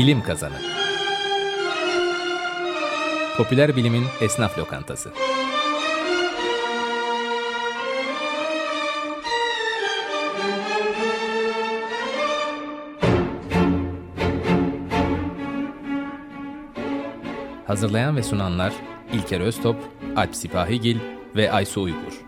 Bilim Kazanı. Popüler bilimin esnaf lokantası. Hazırlayan ve sunanlar İlker Öztop, Alp Sipahigil ve Ayşe Uygur.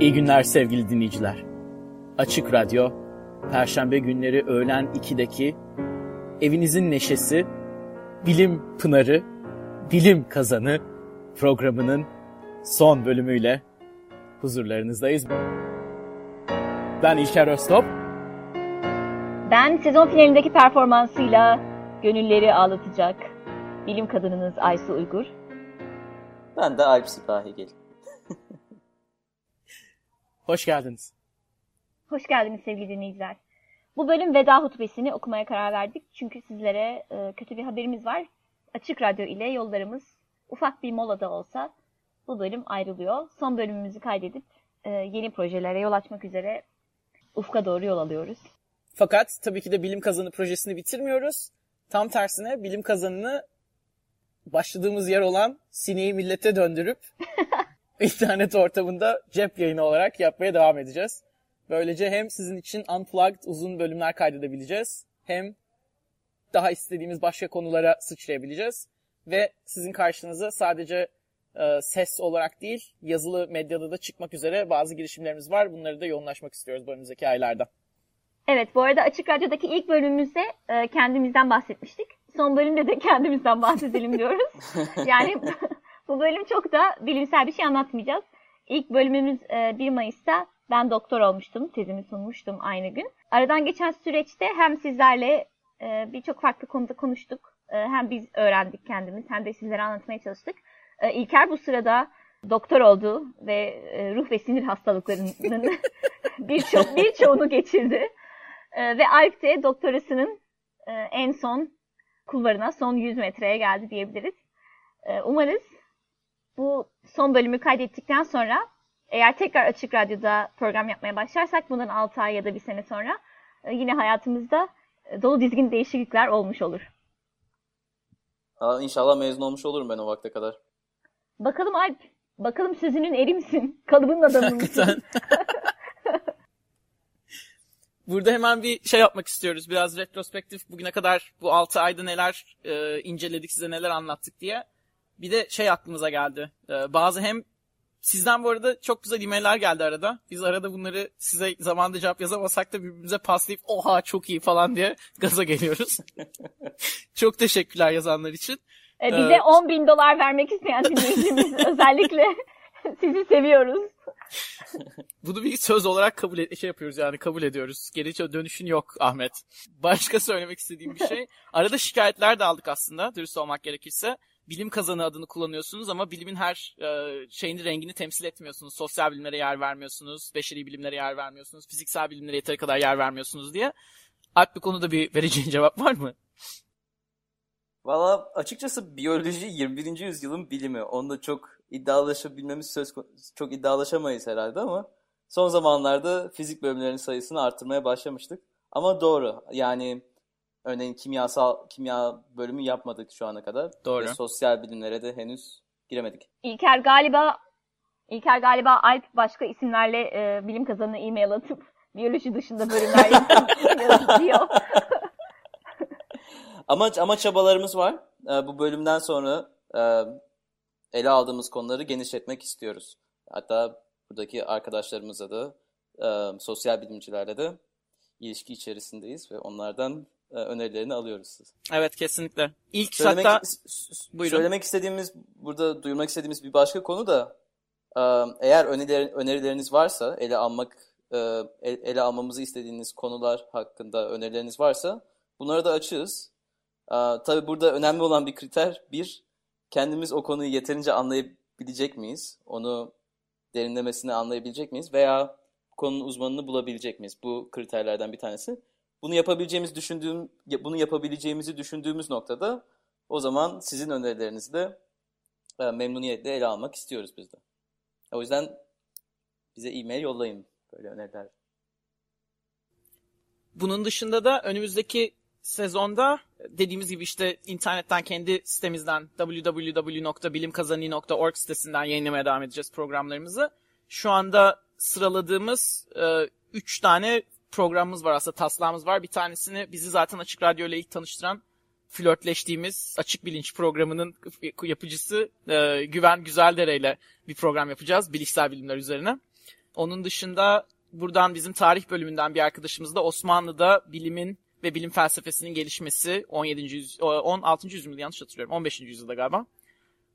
İyi günler sevgili dinleyiciler. Açık Radyo, Perşembe günleri öğlen 2'deki Evinizin Neşesi, Bilim Pınarı, Bilim Kazanı programının son bölümüyle huzurlarınızdayız. Ben İlker Öztop. Ben sezon finalindeki performansıyla gönülleri ağlatacak bilim kadınınız Ayşe Uygur. Ben de Alp Sipahigil. Hoş geldiniz. Hoş geldiniz sevgili dinleyiciler. Bu bölüm veda hutbesini okumaya karar verdik. Çünkü sizlere kötü bir haberimiz var. Açık Radyo ile yollarımız ufak bir molada olsa bu bölüm ayrılıyor. Son bölümümüzü kaydedip yeni projelere yol açmak üzere ufka doğru yol alıyoruz. Fakat tabii ki de Bilim Kazanı projesini bitirmiyoruz. Tam tersine Bilim Kazanı'nı başladığımız yer olan Sine'yi millete döndürüp... İnternet ortamında cep yayını olarak yapmaya devam edeceğiz. Böylece hem sizin için unplugged uzun bölümler kaydedebileceğiz, hem daha istediğimiz başka konulara sıçrayabileceğiz ve sizin karşınıza sadece ses olarak değil, yazılı medyada da çıkmak üzere bazı girişimlerimiz var. Bunları da yoğunlaşmak istiyoruz bu önümüzdeki aylarda. Evet, bu arada Açık Radyo'daki ilk bölümümüzde kendimizden bahsetmiştik. Son bölümde de kendimizden bahsedelim diyoruz. Yani... Bu bölüm çok da bilimsel bir şey anlatmayacağız. İlk bölümümüz 1 Mayıs'ta ben doktor olmuştum. Tezimi sunmuştum aynı gün. Aradan geçen süreçte hem sizlerle birçok farklı konuda konuştuk. Hem biz öğrendik kendimiz hem de sizlere anlatmaya çalıştık. İlker bu sırada doktor oldu ve ruh ve sinir hastalıklarının birçoğunu geçirdi. Ve Alp de doktorasının en son kulvarına, son 100 metreye geldi diyebiliriz. Umarız bu son bölümü kaydettikten sonra eğer tekrar Açık Radyo'da program yapmaya başlarsak bundan 6 ay ya da bir sene sonra yine hayatımızda dolu dizgin değişiklikler olmuş olur. İnşallah mezun olmuş olurum ben o vakte kadar. Bakalım Alp, bakalım sözünün eri misin? Kalıbın adamı mısın? Burada hemen bir şey yapmak istiyoruz. Biraz retrospektif, bugüne kadar bu 6 ayda neler inceledik, size neler anlattık diye. Bir de şey aklımıza geldi. Bazı hem sizden bu arada çok güzel e-mailler geldi arada. Biz arada bunları size zamanında cevap yazamasak da birbirimize paslayıp oha çok iyi falan diye gaza geliyoruz. Çok teşekkürler yazanlar için. Bize $10,000 vermek isteyen dinleyicimiz özellikle sizi seviyoruz. Bunu bir söz olarak kabul ediyoruz yani kabul ediyoruz. Geri dönüşün yok Ahmet. Başka söylemek istediğim bir şey. Arada şikayetler de aldık aslında dürüst olmak gerekirse. Bilim Kazanı adını kullanıyorsunuz ama bilimin her şeyini, rengini temsil etmiyorsunuz. Sosyal bilimlere yer vermiyorsunuz, beşeri bilimlere yer vermiyorsunuz, fiziksel bilimlere yeteri kadar yer vermiyorsunuz diye. Alp bu konuda bir vereceğin cevap var mı? Valla açıkçası biyoloji 21. yüzyılın bilimi. Onda çok iddialaşabilmemiz çok iddialaşamayız herhalde ama son zamanlarda fizik bölümlerinin sayısını artırmaya başlamıştık. Ama doğru yani... Örneğin kimya bölümü yapmadık şu ana kadar. Doğru. Ve sosyal bilimlere de henüz giremedik. İlker galiba Alp başka isimlerle Bilim Kazanı'na e-mail atıp biyoloji dışında bölümler yazıyor. Ama çabalarımız var. Bu bölümden sonra ele aldığımız konuları genişletmek istiyoruz. Hatta buradaki arkadaşlarımızla da sosyal bilimcilerle de ilişki içerisindeyiz ve onlardan önerilerini alıyoruz. Evet, kesinlikle. İlk söylemek istediğimiz, burada duyurmak istediğimiz bir başka konu da, eğer önerileriniz varsa, ele almamızı istediğiniz konular hakkında önerileriniz varsa bunlara da açığız. Tabii burada önemli olan bir kriter, kendimiz o konuyu yeterince anlayabilecek miyiz? Onu derinlemesine anlayabilecek miyiz? Veya konunun uzmanını bulabilecek miyiz? Bu kriterlerden bir tanesi. Bunu yapabileceğimizi düşündüğümüz noktada o zaman sizin önerilerinizi de memnuniyetle ele almak istiyoruz biz de. O yüzden bize e-mail yollayın böyle öneriler. Bunun dışında da önümüzdeki sezonda dediğimiz gibi işte internetten, kendi sitemizden www.bilimkazani.org sitesinden yayınlamaya devam edeceğiz programlarımızı. Şu anda sıraladığımız 3 tane programımız var aslında, taslağımız var. Bir tanesini bizi zaten Açık Radyo ile ilk tanıştıran, flörtleştiğimiz Açık Bilinç programının yapıcısı Güven Güzeldere ile bir program yapacağız bilişsel bilimler üzerine. Onun dışında buradan bizim tarih bölümünden bir arkadaşımız da Osmanlı'da bilimin ve bilim felsefesinin gelişmesi 16. yüzyılda, yanlış hatırlıyorum, 15. yüzyılda galiba.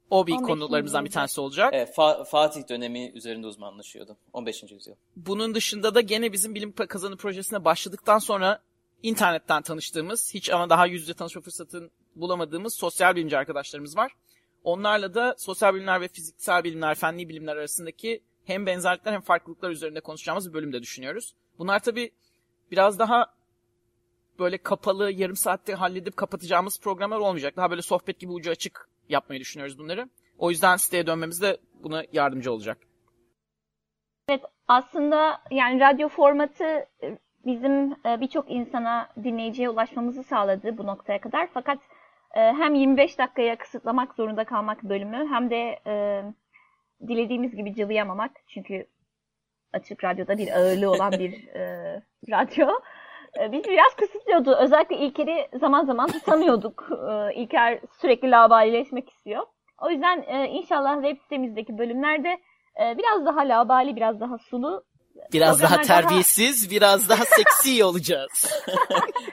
O bir konularımızdan bir tanesi olacak. Evet, Fatih dönemi üzerinde uzmanlaşıyordu. 15. yüzyıl. Bunun dışında da gene bizim Bilim Kazanı projesine başladıktan sonra internetten tanıştığımız, hiç ama daha yüz yüze tanışma fırsatını bulamadığımız sosyal bilimci arkadaşlarımız var. Onlarla da sosyal bilimler ve fiziksel bilimler, fenli bilimler arasındaki hem benzerlikler hem farklılıklar üzerinde konuşacağımız bir bölümde düşünüyoruz. Bunlar tabii biraz daha böyle kapalı, yarım saatte halledip kapatacağımız programlar olmayacak. Daha böyle sohbet gibi ucu açık yapmayı düşünüyoruz bunları. O yüzden siteye dönmemiz de buna yardımcı olacak. Evet, aslında yani radyo formatı bizim birçok insana, dinleyiciye ulaşmamızı sağladı bu noktaya kadar. Fakat hem 25 dakikaya kısıtlamak zorunda kalmak bölümü, hem de dilediğimiz gibi cıvıyamamak. Çünğü Açık Radyo'da bir ağırlığı olan bir radyo. Bizi biraz kısıtlıyordu. Özellikle İlker'i zaman zaman tutamıyorduk. İlker sürekli laubalileşmek istiyor. O yüzden inşallah web sitemizdeki bölümlerde biraz daha laubali, biraz daha sulu, biraz daha terbiyesiz, biraz daha seksi olacağız.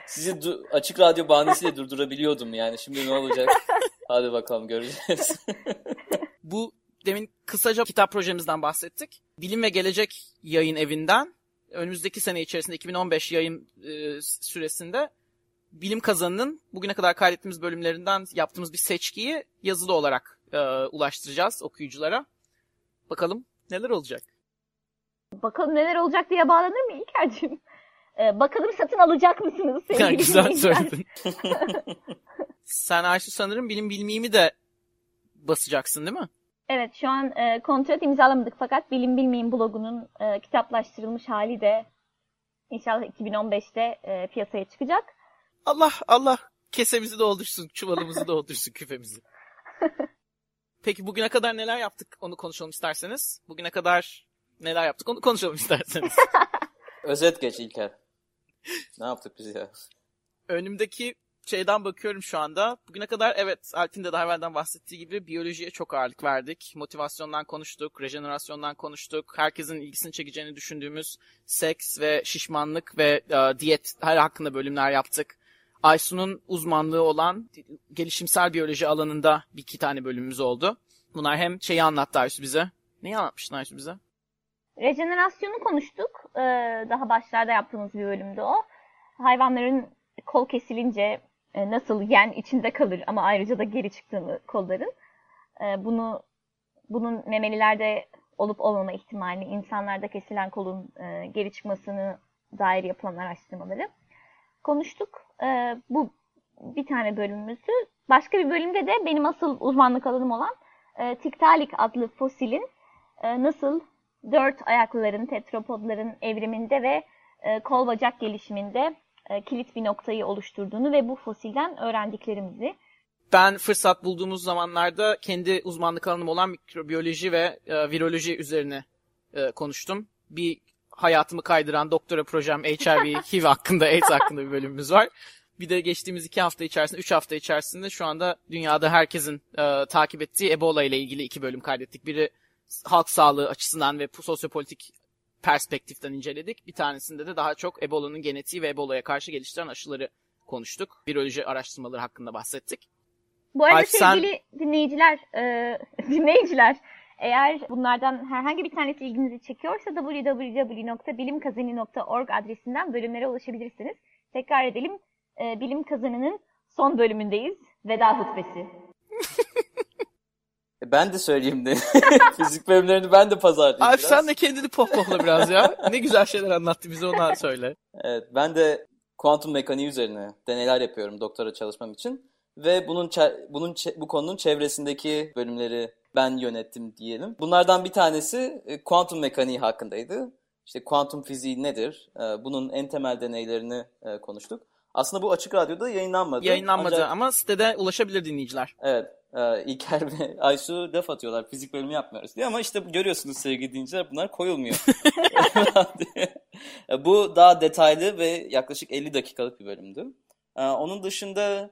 Sizi Açık Radyo bahanesiyle durdurabiliyordum yani. Şimdi ne olacak? Hadi bakalım, göreceğiz. Bu demin kısaca kitap projemizden bahsettik. Bilim ve Gelecek Yayın Evi'nden önümüzdeki sene içerisinde 2015 yayın süresinde Bilim Kazanı'nın bugüne kadar kaydettiğimiz bölümlerinden yaptığımız bir seçkiyi yazılı olarak ulaştıracağız okuyuculara. Bakalım neler olacak? Bakalım neler olacak diye bağlanır mı İlker'cim? Bakalım satın alacak mısınız? Güzel söyledin. Sen Ayşe sanırım Bilim Bilmeyim'i de basacaksın değil mi? Evet, şu an kontrat imzalamadık fakat Bilim Bilmeyin blogunun kitaplaştırılmış hali de inşallah 2015'te piyasaya çıkacak. Allah kesemizi doldursun, çuvalımızı doldursun, küfemizi. Peki bugüne kadar neler yaptık onu konuşalım isterseniz. Özet geç İlker. Ne yaptık biz ya? Önümdeki şeyden bakıyorum şu anda. Bugüne kadar evet, Alp'in de daha evvelden bahsettiği gibi biyolojiye çok ağırlık verdik. Motivasyondan konuştuk, rejenerasyondan konuştuk. Herkesin ilgisini çekeceğini düşündüğümüz seks ve şişmanlık ve diyet her hakkında bölümler yaptık. Aysun'un uzmanlığı olan gelişimsel biyoloji alanında 1-2 tane bölümümüz oldu. Bunlar hem şeyi anlattı Aysun bize. Neyi anlatmıştın Aysun bize? Rejenerasyonu konuştuk. Daha başlarda yaptığımız bir bölümde o. Hayvanların kol kesilince nasıl yen içinde kalır ama ayrıca da geri çıktığını kolların. Bunun memelilerde olup olmama ihtimalini, insanlarda kesilen kolun geri çıkmasını dair yapılan araştırmaları konuştuk. Bu bir tane bölümümüzdü. Başka bir bölümde de benim asıl uzmanlık alanım olan Tiktaalik adlı fosilin nasıl 4 ayaklıların, tetropodların evriminde ve kol bacak gelişiminde kilit bir noktayı oluşturduğunu ve bu fosilden öğrendiklerimizi. Ben fırsat bulduğumuz zamanlarda kendi uzmanlık alanım olan mikrobiyoloji ve viroloji üzerine konuştum. Bir hayatımı kaydıran doktora projem HRV, HIV hakkında, AIDS hakkında bir bölümümüz var. Bir de geçtiğimiz 3 hafta içerisinde şu anda dünyada herkesin takip ettiği Ebola ile ilgili 2 bölüm kaydettik. Biri halk sağlığı açısından ve sosyopolitik perspektiften inceledik. Bir tanesinde de daha çok Ebola'nın genetiği ve Ebola'ya karşı geliştiren aşıları konuştuk. Viroloji araştırmaları hakkında bahsettik. Bu arada sevgili dinleyiciler, eğer bunlardan herhangi bir tanesi ilginizi çekiyorsa www.bilimkazani.org adresinden bölümlere ulaşabilirsiniz. Tekrar edelim, Bilim Kazanı'nın son bölümündeyiz. Veda hutbesi. Ben de söyleyeyim de. Fizik bölümlerini ben de pazarlayayım. Abi biraz. Sen de kendini pohpohla biraz ya. Ne güzel şeyler anlattı bize, ondan söyle. Evet, ben de kuantum mekaniği üzerine deneyler yapıyorum doktora çalışmam için. Ve bu konunun çevresindeki bölümleri ben yönettim diyelim. Bunlardan bir tanesi kuantum mekaniği hakkındaydı. İşte kuantum fiziği nedir? Bunun en temel deneylerini konuştuk. Aslında bu Açık Radyo'da yayınlanmadı. Yayınlanmadı ancak... ama sitede ulaşabilir dinleyiciler. Evet. İlker ve Ayşe def atıyorlar. Fizik bölümü yapmıyoruz diye, ama işte görüyorsunuz sevgili dinleyiciler, bunlar koyulmuyor. Bu daha detaylı ve yaklaşık 50 dakikalık bir bölümdü. Onun dışında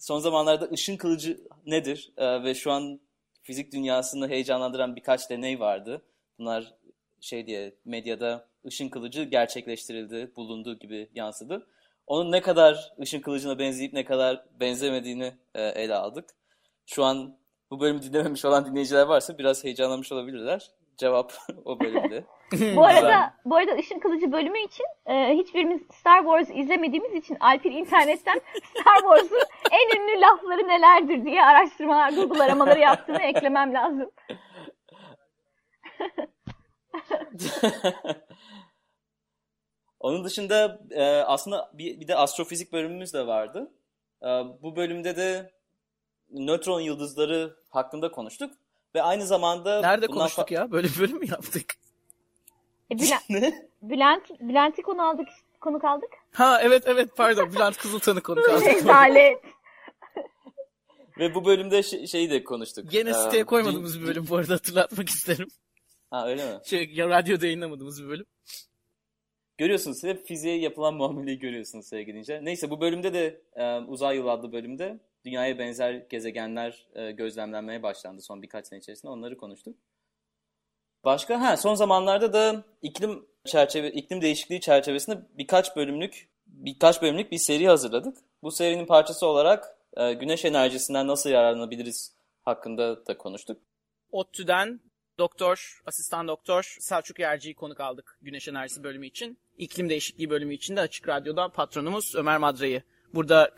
son zamanlarda ışın kılıcı nedir? Ve şu an fizik dünyasını heyecanlandıran birkaç deney vardı. Bunlar medyada ışın kılıcı gerçekleştirildi, bulunduğu gibi yansıdı. Onun ne kadar ışın kılıcına benzeyip ne kadar benzemediğini ele aldık. Şu an bu bölümü dinlememiş olan dinleyiciler varsa biraz heyecanlanmış olabilirler. Cevap o bölümde. Bu arada Işın Kılıcı bölümü için hiçbirimiz Star Wars izlemediğimiz için Alp'in internetten Star Wars'un en ünlü lafları nelerdir diye araştırmalar, Google aramaları yaptığını eklemem lazım. Onun dışında aslında bir de astrofizik bölümümüz de vardı. Bu bölümde de nötron yıldızları hakkında konuştuk. Ve aynı zamanda... Nerede konuştuk ya? Böyle bir bölüm mü yaptık? Bülent'i konuk aldık. Ha evet pardon. Bülent Kızıltan'ı konuk aldık. Rezalet. Ve bu bölümde şeyi de konuştuk. Yine siteye koymadığımız bir bölüm bu arada, hatırlatmak isterim. Ha öyle mi? Radyoda yayınlamadığımız bir bölüm. Görüyorsunuz, hep fiziğe yapılan muameleyi görüyorsunuz sevgili dinleyiciler. Neyse, bu bölümde de Uzay Yolu adlı bölümde dünyaya benzer gezegenler gözlemlenmeye başlandı son birkaç sene içerisinde. Onları konuştuk. Başka son zamanlarda da iklim değişikliği çerçevesinde birkaç bölümlük bir seri hazırladık. Bu serinin parçası olarak güneş enerjisinden nasıl yararlanabiliriz hakkında da konuştuk. ODTÜ'den asistan doktor Selçuk Yerci'yi konuk aldık güneş enerjisi bölümü için. İklim değişikliği bölümü için de Açık Radyo'da patronumuz Ömer Madra'yı. Burada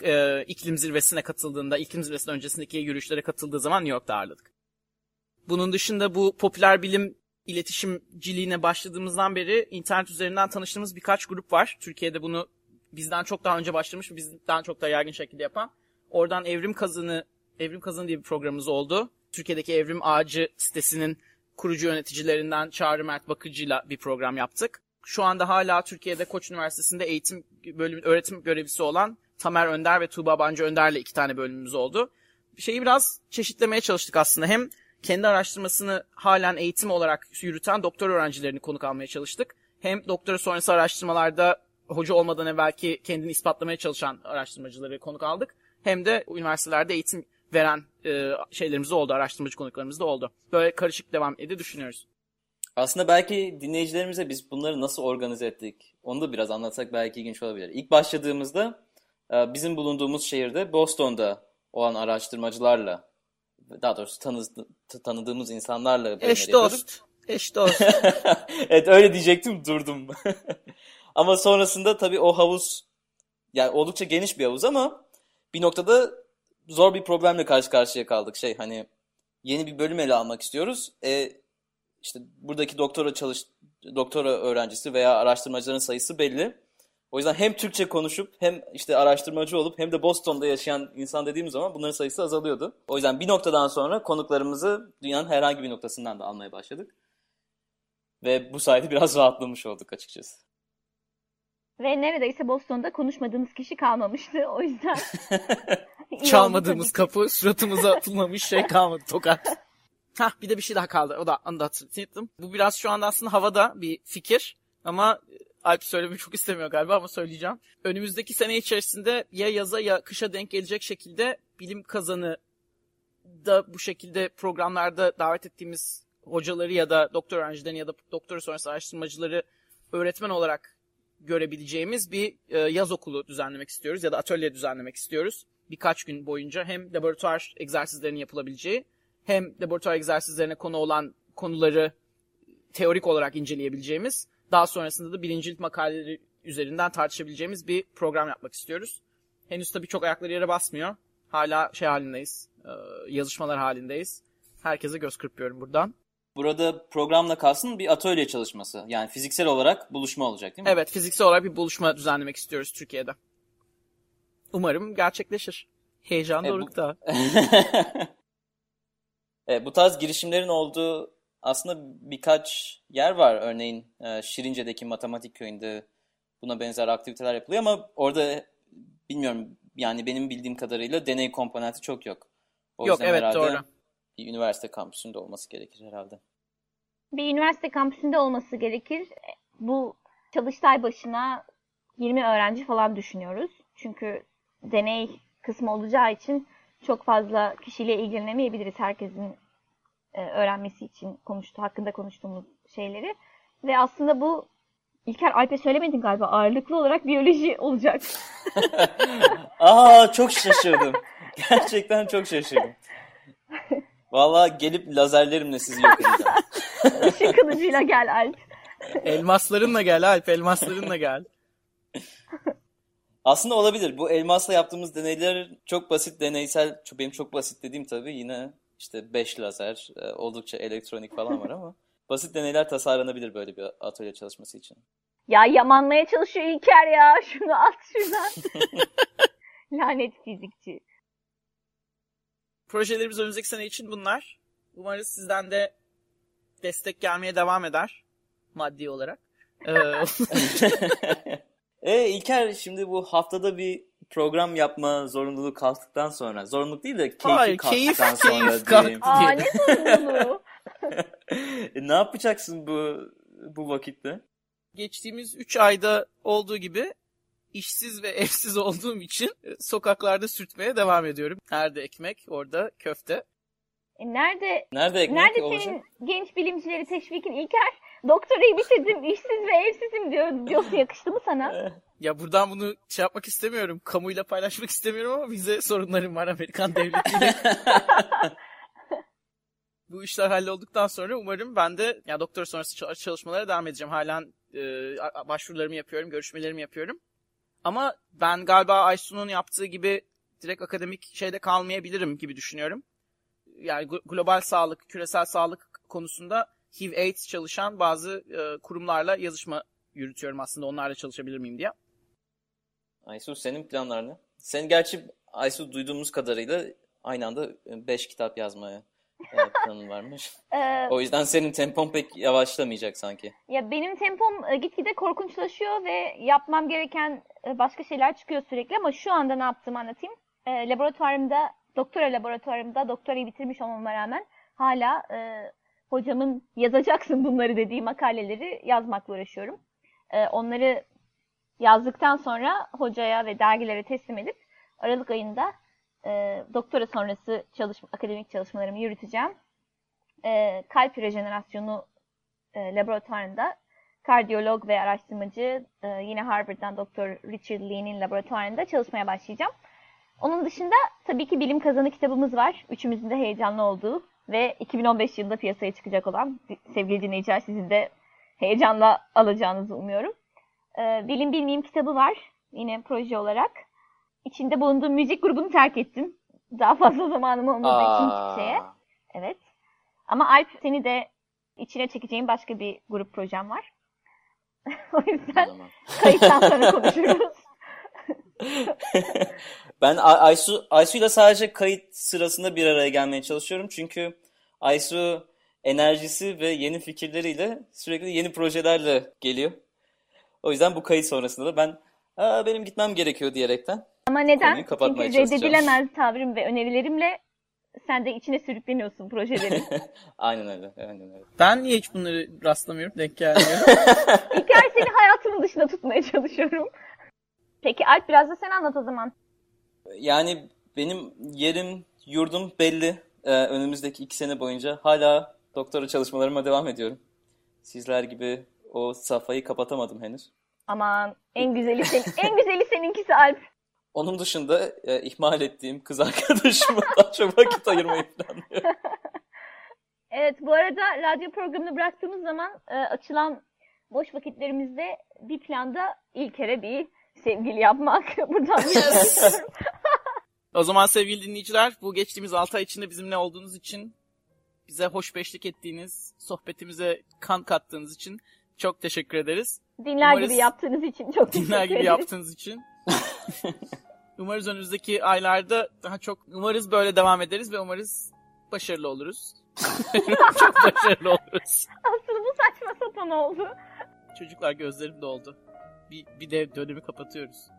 iklim zirvesinin öncesindeki yürüyüşlere katıldığı zaman New York'ta ağırladık. Bunun dışında bu popüler bilim iletişimciliğine başladığımızdan beri internet üzerinden tanıştığımız birkaç grup var. Türkiye'de bunu bizden çok daha önce başlamış, bizden çok daha yaygın şekilde yapan. Oradan Evrim Kazını diye bir programımız oldu. Türkiye'deki Evrim Ağacı sitesinin kurucu yöneticilerinden Çağrı Mert Bakıcı'yla bir program yaptık. Şu anda hala Türkiye'de Koç Üniversitesi'nde eğitim bölümünün öğretim görevlisi olan Tamer Önder ve Tuğba Bancı Önder'le 2 tane bölümümüz oldu. Şeyi biraz çeşitlemeye çalıştık aslında. Hem kendi araştırmasını halen eğitim olarak yürüten doktor öğrencilerini konuk almaya çalıştık. Hem doktora sonrası araştırmalarda hoca olmadan evvelki kendini ispatlamaya çalışan araştırmacıları konuk aldık. Hem de üniversitelerde eğitim veren şeylerimiz de oldu, araştırmacı konuklarımız da oldu. Böyle karışık devam ediyor düşünüyoruz. Aslında belki dinleyicilerimize biz bunları nasıl organize ettik, onu da biraz anlatsak belki ilginç olabilir. İlk başladığımızda bizim bulunduğumuz şehirde Boston'da olan araştırmacılarla, daha doğrusu tanıdığımız insanlarla eş dost. Evet, öyle diyecektim, durdum. Ama sonrasında tabii o havuz, yani oldukça geniş bir havuz, ama bir noktada zor bir problemle karşı karşıya kaldık. Yeni bir bölüm ele almak istiyoruz. İşte buradaki doktora öğrencisi veya araştırmacıların sayısı belli. O yüzden hem Türkçe konuşup hem işte araştırmacı olup hem de Boston'da yaşayan insan dediğimiz zaman bunların sayısı azalıyordu. O yüzden bir noktadan sonra konuklarımızı dünyanın herhangi bir noktasından da almaya başladık. Ve bu sayede biraz rahatlamış olduk açıkçası. Ve neredeyse Boston'da konuşmadığımız kişi kalmamıştı. O yüzden... Çalmadığımız kapı, suratımıza atılmamış şey kalmadı, tokat. Bir de bir şey daha kaldı. Onu da hatırlattım. Bu biraz şu anda aslında havada bir fikir ama Alp söylemeyi çok istemiyor galiba, ama söyleyeceğim. Önümüzdeki sene içerisinde ya yaza ya kışa denk gelecek şekilde Bilim Kazanı da bu şekilde programlarda davet ettiğimiz hocaları ya da doktor öğrencilerini ya da doktora sonrası araştırmacıları öğretmen olarak görebileceğimiz bir yaz okulu düzenlemek istiyoruz ya da atölye düzenlemek istiyoruz. Birkaç gün boyunca hem laboratuvar egzersizlerinin yapılabileceği hem laboratuvar egzersizlerine konu olan konuları teorik olarak inceleyebileceğimiz, daha sonrasında da birincilik makaleleri üzerinden tartışabileceğimiz bir program yapmak istiyoruz. Henüz tabii çok ayakları yere basmıyor. Hala halindeyiz, yazışmalar halindeyiz. Herkese göz kırpıyorum buradan. Burada programla kalsın bir atölye çalışması. Yani fiziksel olarak buluşma olacak değil mi? Evet, fiziksel olarak bir buluşma düzenlemek istiyoruz Türkiye'de. Umarım gerçekleşir. Heyecan dorukta. Bu tarz girişimlerin olduğu aslında birkaç yer var. Örneğin Şirince'deki Matematik Köyü'nde buna benzer aktiviteler yapılıyor ama orada bilmiyorum, yani benim bildiğim kadarıyla deney komponenti çok yok. O yok, evet herhalde... doğru. Bir üniversite kampüsünde olması gerekir herhalde. Bir üniversite kampüsünde olması gerekir. Bu çalıştay başına 20 öğrenci falan düşünüyoruz. Çünkü deney kısmı olacağı için çok fazla kişiyle ilgilenemeyebiliriz. Herkesin öğrenmesi için hakkında konuştuğumuz şeyleri. Ve aslında bu, İlker, Alp'e söylemedin galiba, ağırlıklı olarak biyoloji olacak. Aa, çok şaşırdım. Gerçekten çok şaşırdım. Valla gelip lazerlerimle sizi yok edeceğim. Işık kılıcıyla gel Alp. Elmaslarınla gel Alp, elmaslarınla gel. Aslında olabilir. Bu elmasla yaptığımız deneyler çok basit deneysel, benim çok basit dediğim tabii yine işte 5 lazer, oldukça elektronik falan var ama basit deneyler tasarlanabilir böyle bir atölye çalışması için. Ya yamanmaya çalışıyor İlker ya. Şunu at şuradan. Lanet fizikçi. Projelerimiz önümüzdeki sene için bunlar. Umarız sizden de destek gelmeye devam eder. Maddi olarak. İlker, şimdi bu haftada bir program yapma zorunluluğu kalktıktan sonra, zorunluluk değil de keyif kalktıktan sonra. Aa, ne zorunluluğu? Ne yapacaksın bu vakitte? Geçtiğimiz 3 ayda olduğu gibi İşsiz ve evsiz olduğum için sokaklarda sürtmeye devam ediyorum. Nerede ekmek, orada köfte. Nerede senin olacak? Genç bilimcileri teşvikin İlker? Doktorayı bitirdim, işsiz ve evsizim diyorsun. Yakıştı mı sana? Ya buradan bunu yapmak istemiyorum. Kamuyla paylaşmak istemiyorum ama bize sorunlarım var Amerikan devletiyle. Bu işler hallolduktan sonra umarım ben de doktora sonrası çalışmalara devam edeceğim. Halen başvurularımı yapıyorum, görüşmelerimi yapıyorum. Ama ben galiba Aysun'un yaptığı gibi direkt akademik şeyde kalmayabilirim gibi düşünüyorum. Yani global sağlık, küresel sağlık konusunda HIV/AIDS çalışan bazı kurumlarla yazışma yürütüyorum aslında, onlarla çalışabilir miyim diye. Aysun, senin planlar ne? Sen gerçi Aysun duyduğumuz kadarıyla aynı anda 5 kitap yazmaya planın varmış. O yüzden senin tempon pek yavaşlamayacak sanki. Ya benim tempom gitgide korkunçlaşıyor ve yapmam gereken başka şeyler çıkıyor sürekli ama şu anda ne yaptığımı anlatayım. Doktora laboratuvarımda doktorayı bitirmiş olmama rağmen hala hocamın yazacaksın bunları dediği makaleleri yazmakla uğraşıyorum. Onları yazdıktan sonra hocaya ve dergilere teslim edip Aralık ayında doktora sonrası akademik çalışmalarımı yürüteceğim. Kalp rejenerasyonu laboratuvarında kardiyolog ve araştırmacı yine Harvard'dan Dr. Richard Lee'nin laboratuvarında çalışmaya başlayacağım. Onun dışında tabii ki Bilim Kazanı kitabımız var. Üçümüzün de heyecanlı olduğu ve 2015 yılında piyasaya çıkacak olan, sevgili dinleyiciler sizin de heyecanla alacağınızı umuyorum. Bilim Bilmeyin kitabı var yine proje olarak. İçinde bulunduğum müzik grubunu terk ettim. Daha fazla zamanım olmadığı için hiçbir şeye. Evet. Ama Alp, seni de içine çekeceğim başka bir grup projem var. O yüzden kayıttan sonra konuşuruz. Ben Aysu'yla sadece kayıt sırasında bir araya gelmeye çalışıyorum. Çünkü Aysu enerjisi ve yeni fikirleriyle sürekli yeni projelerle geliyor. O yüzden bu kayıt sonrasında da ben benim gitmem gerekiyor diyerekten. Ama neden? Çünkü reddedilemez tavrım ve önerilerimle sen de içine sürükleniyorsun projelerin. Aynen öyle. Ben niye hiç bunları rastlamıyorum, denk gelmiyorum? İlker, seni hayatımın dışında tutmaya çalışıyorum. Peki Alp, biraz da sen anlat o zaman. Yani benim yerim, yurdum belli. Önümüzdeki 2 sene boyunca hala doktora çalışmalarıma devam ediyorum. Sizler gibi o safhayı kapatamadım henüz. Aman en güzeli seninkisi Alp. Onun dışında ihmal ettiğim kız arkadaşıma daha çok vakit ayırmayı planlıyorum. Evet, bu arada radyo programını bıraktığımız zaman açılan boş vakitlerimizde bir planda İlker'e bir sevgili yapmak. Buradan bir O zaman sevgili dinleyiciler, bu geçtiğimiz 6 ay içinde bizimle olduğunuz için, bize hoşbeşlik ettiğiniz, sohbetimize kan kattığınız için çok teşekkür ederiz. Dinler gibi yaptığınız için çok teşekkür ederiz. Umarız önümüzdeki aylarda daha çok, umarız böyle devam ederiz ve umarız başarılı oluruz. Çok başarılı oluruz. Aslında bu saçma sapan oldu. Çocuklar, gözlerim doldu. Bir de dönemi kapatıyoruz.